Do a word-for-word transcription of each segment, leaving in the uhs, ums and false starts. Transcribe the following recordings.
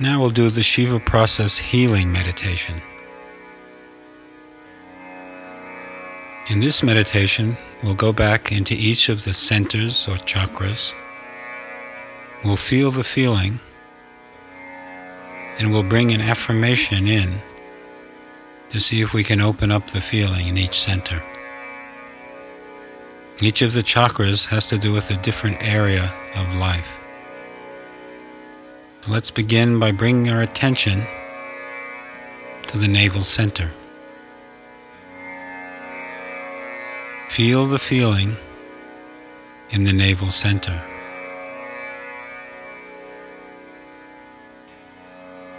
Now we'll do the Shiva Process Healing Meditation. In this meditation, we'll go back into each of the centers or chakras. We'll feel the feeling, and we'll bring an affirmation in to see if we can open up the feeling in each center. Each of the chakras has to do with a different area of life. Let's begin by bringing our attention to the navel center. Feel the feeling in the navel center.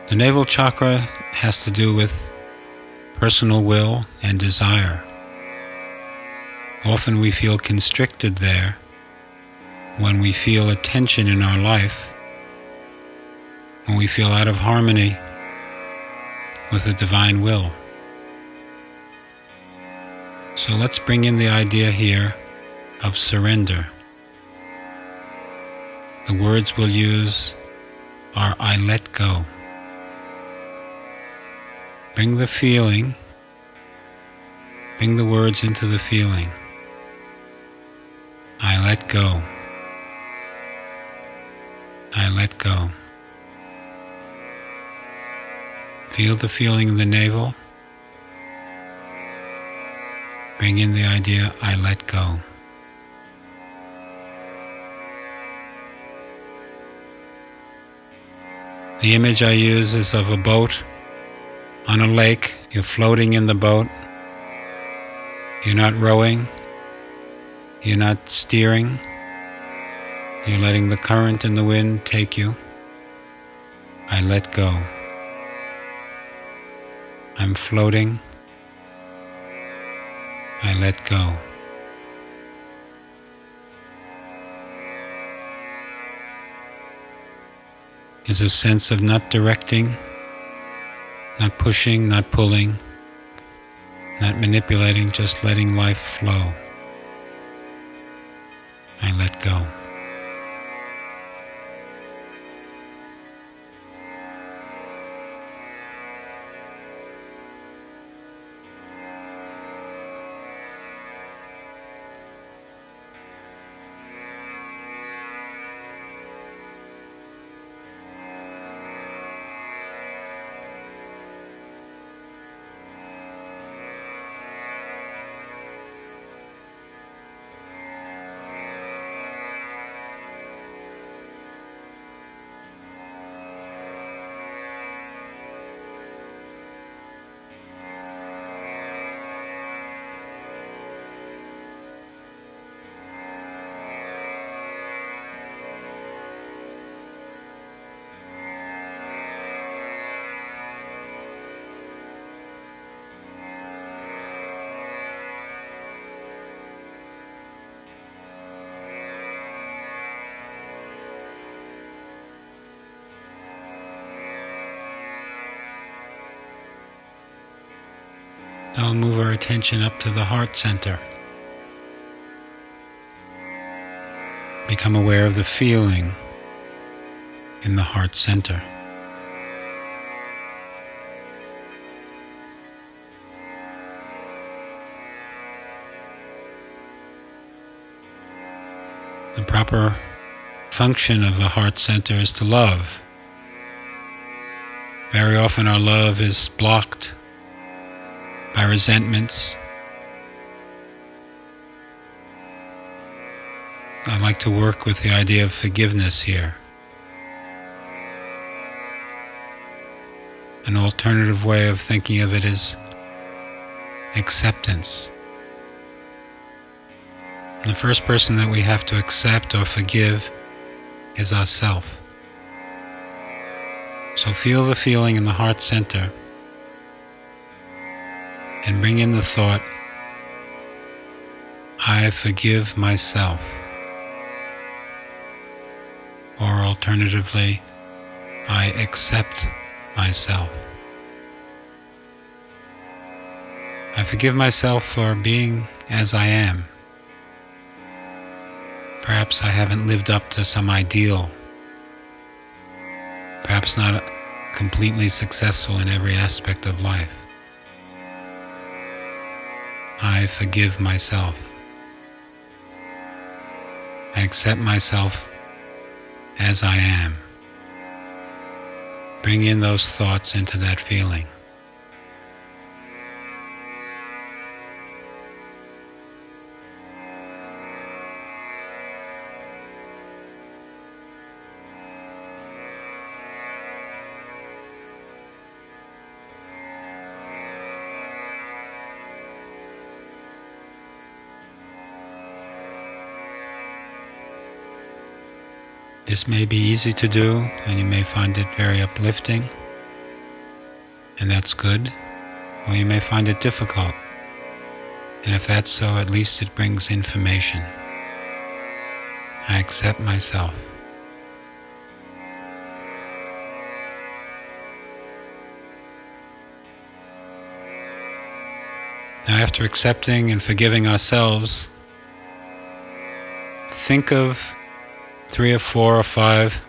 The navel chakra has to do with personal will and desire. Often we feel constricted there when we feel a tension in our life, when we feel out of harmony with the divine will. So let's bring in the idea here of surrender. The words we'll use are, I let go. Bring the feeling, bring the words into the feeling. I let go. I let go. Feel the feeling in the navel. Bring in the idea, I let go. The image I use is of a boat on a lake. You're floating in the boat. You're not rowing. You're not steering. You're letting the current and the wind take you. I let go. I'm floating. I let go. It's a sense of not directing, not pushing, not pulling, not manipulating, just letting life flow. I let go. I'll move our attention up to the heart center. Become aware of the feeling in the heart center. The proper function of the heart center is to love. Very often our love is blocked by resentments. I like to work with the idea of forgiveness here. An alternative way of thinking of it is acceptance. The first person that we have to accept or forgive is ourselves. So feel the feeling in the heart center. And bring in the thought, I forgive myself. Or alternatively, I accept myself. I forgive myself for being as I am. Perhaps I haven't lived up to some ideal. Perhaps not completely successful in every aspect of life. I forgive myself. I accept myself as I am. Bring in those thoughts into that feeling. This may be easy to do, and you may find it very uplifting, and that's good, or you may find it difficult, and if that's so, at least it brings information. I accept myself. Now, after accepting and forgiving ourselves, think of three or four or five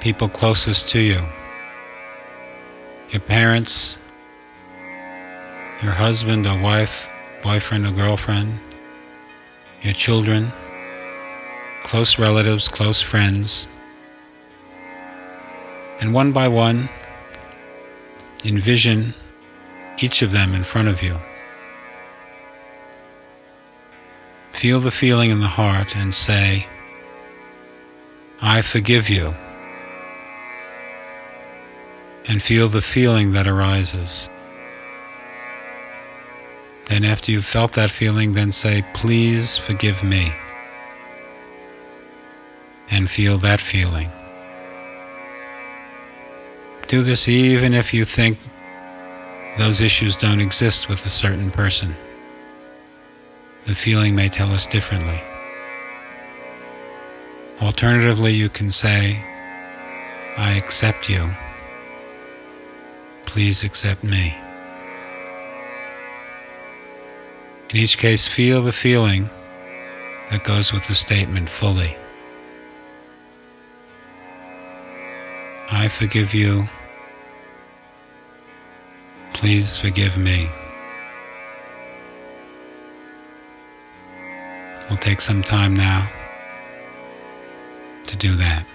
people closest to you. Your parents, your husband or wife, boyfriend or girlfriend, your children, close relatives, close friends. And one by one, envision each of them in front of you. Feel the feeling in the heart and say, I forgive you, and feel the feeling that arises. Then after you've felt that feeling, then say, please forgive me, and feel that feeling. Do this even if you think those issues don't exist with a certain person. The feeling may tell us differently. Alternatively, you can say, I accept you. Please accept me. In each case, feel the feeling that goes with the statement fully. I forgive you. Please forgive me. We'll take some time now to do that.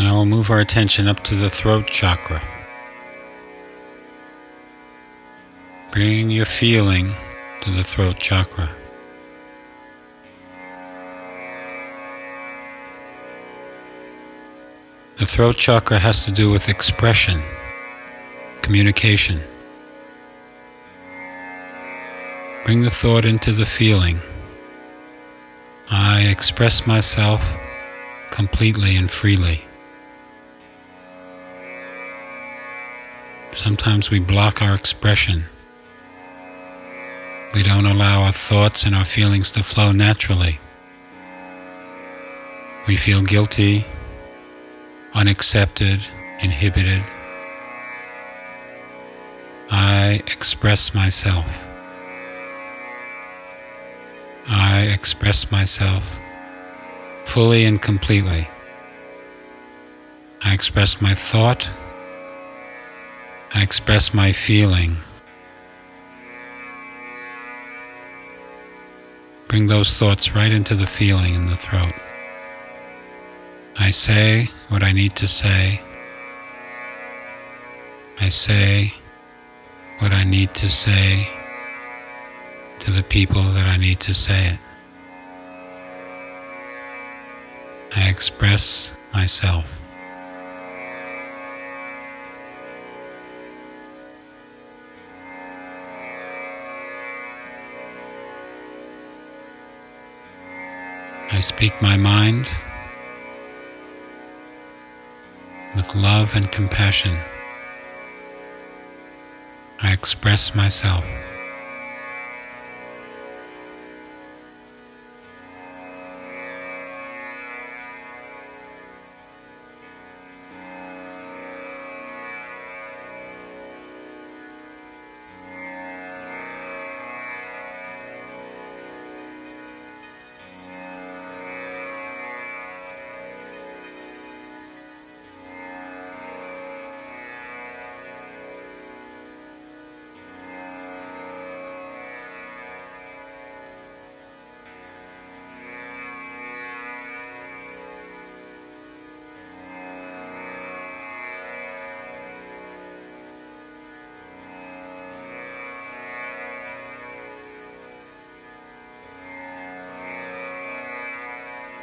Now we'll move our attention up to the throat chakra. Bring your feeling to the throat chakra. The throat chakra has to do with expression, communication. Bring the thought into the feeling. I express myself completely and freely. Sometimes we block our expression. We don't allow our thoughts and our feelings to flow naturally. We feel guilty, unaccepted, inhibited. I express myself. I express myself fully and completely. I express my thought. I express my feeling. Bring those thoughts right into the feeling in the throat. I say what I need to say. I say what I need to say to the people that I need to say it. I express myself. I speak my mind with love and compassion. I express myself.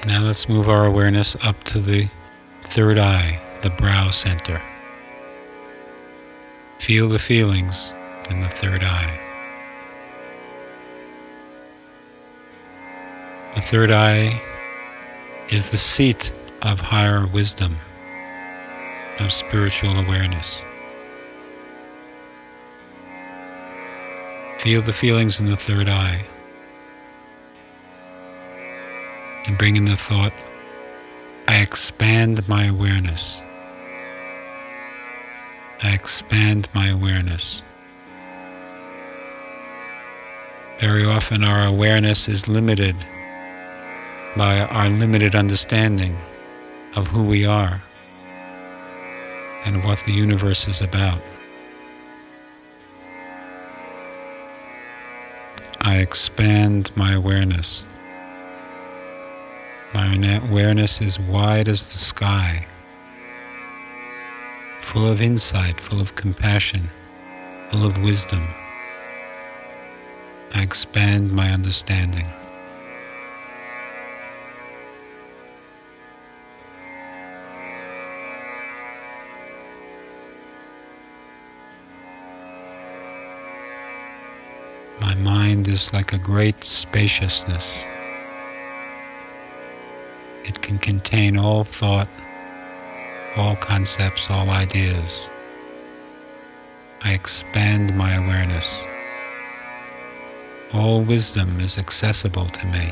Now let's move our awareness up to the third eye, the brow center. Feel the feelings in the third eye. The third eye is the seat of higher wisdom, of spiritual awareness. Feel the feelings in the third eye. And bring in the thought, I expand my awareness. I expand my awareness. Very often our awareness is limited by our limited understanding of who we are and what the universe is about. I expand my awareness. My awareness is wide as the sky, full of insight, full of compassion, full of wisdom. I expand my understanding. My mind is like a great spaciousness. It can contain all thought, all concepts, all ideas. I expand my awareness. All wisdom is accessible to me.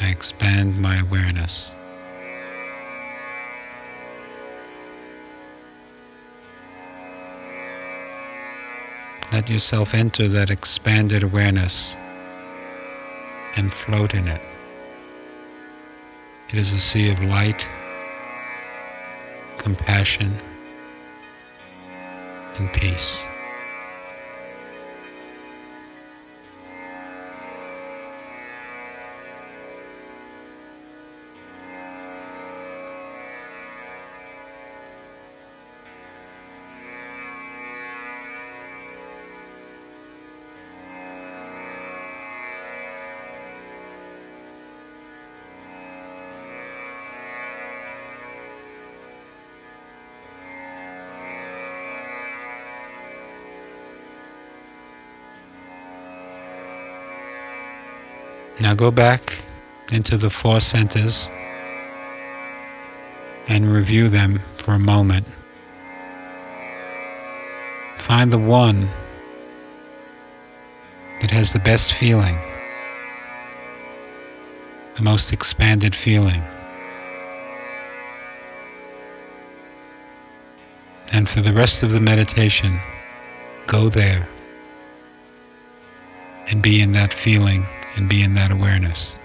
I expand my awareness. Let yourself enter that expanded awareness and float in it. It is a sea of light, compassion, and peace. Now go back into the four centers and review them for a moment Find the one that has the best feeling, the most expanded feeling. And for the rest of the meditation, go there and be in that feeling and be in that awareness.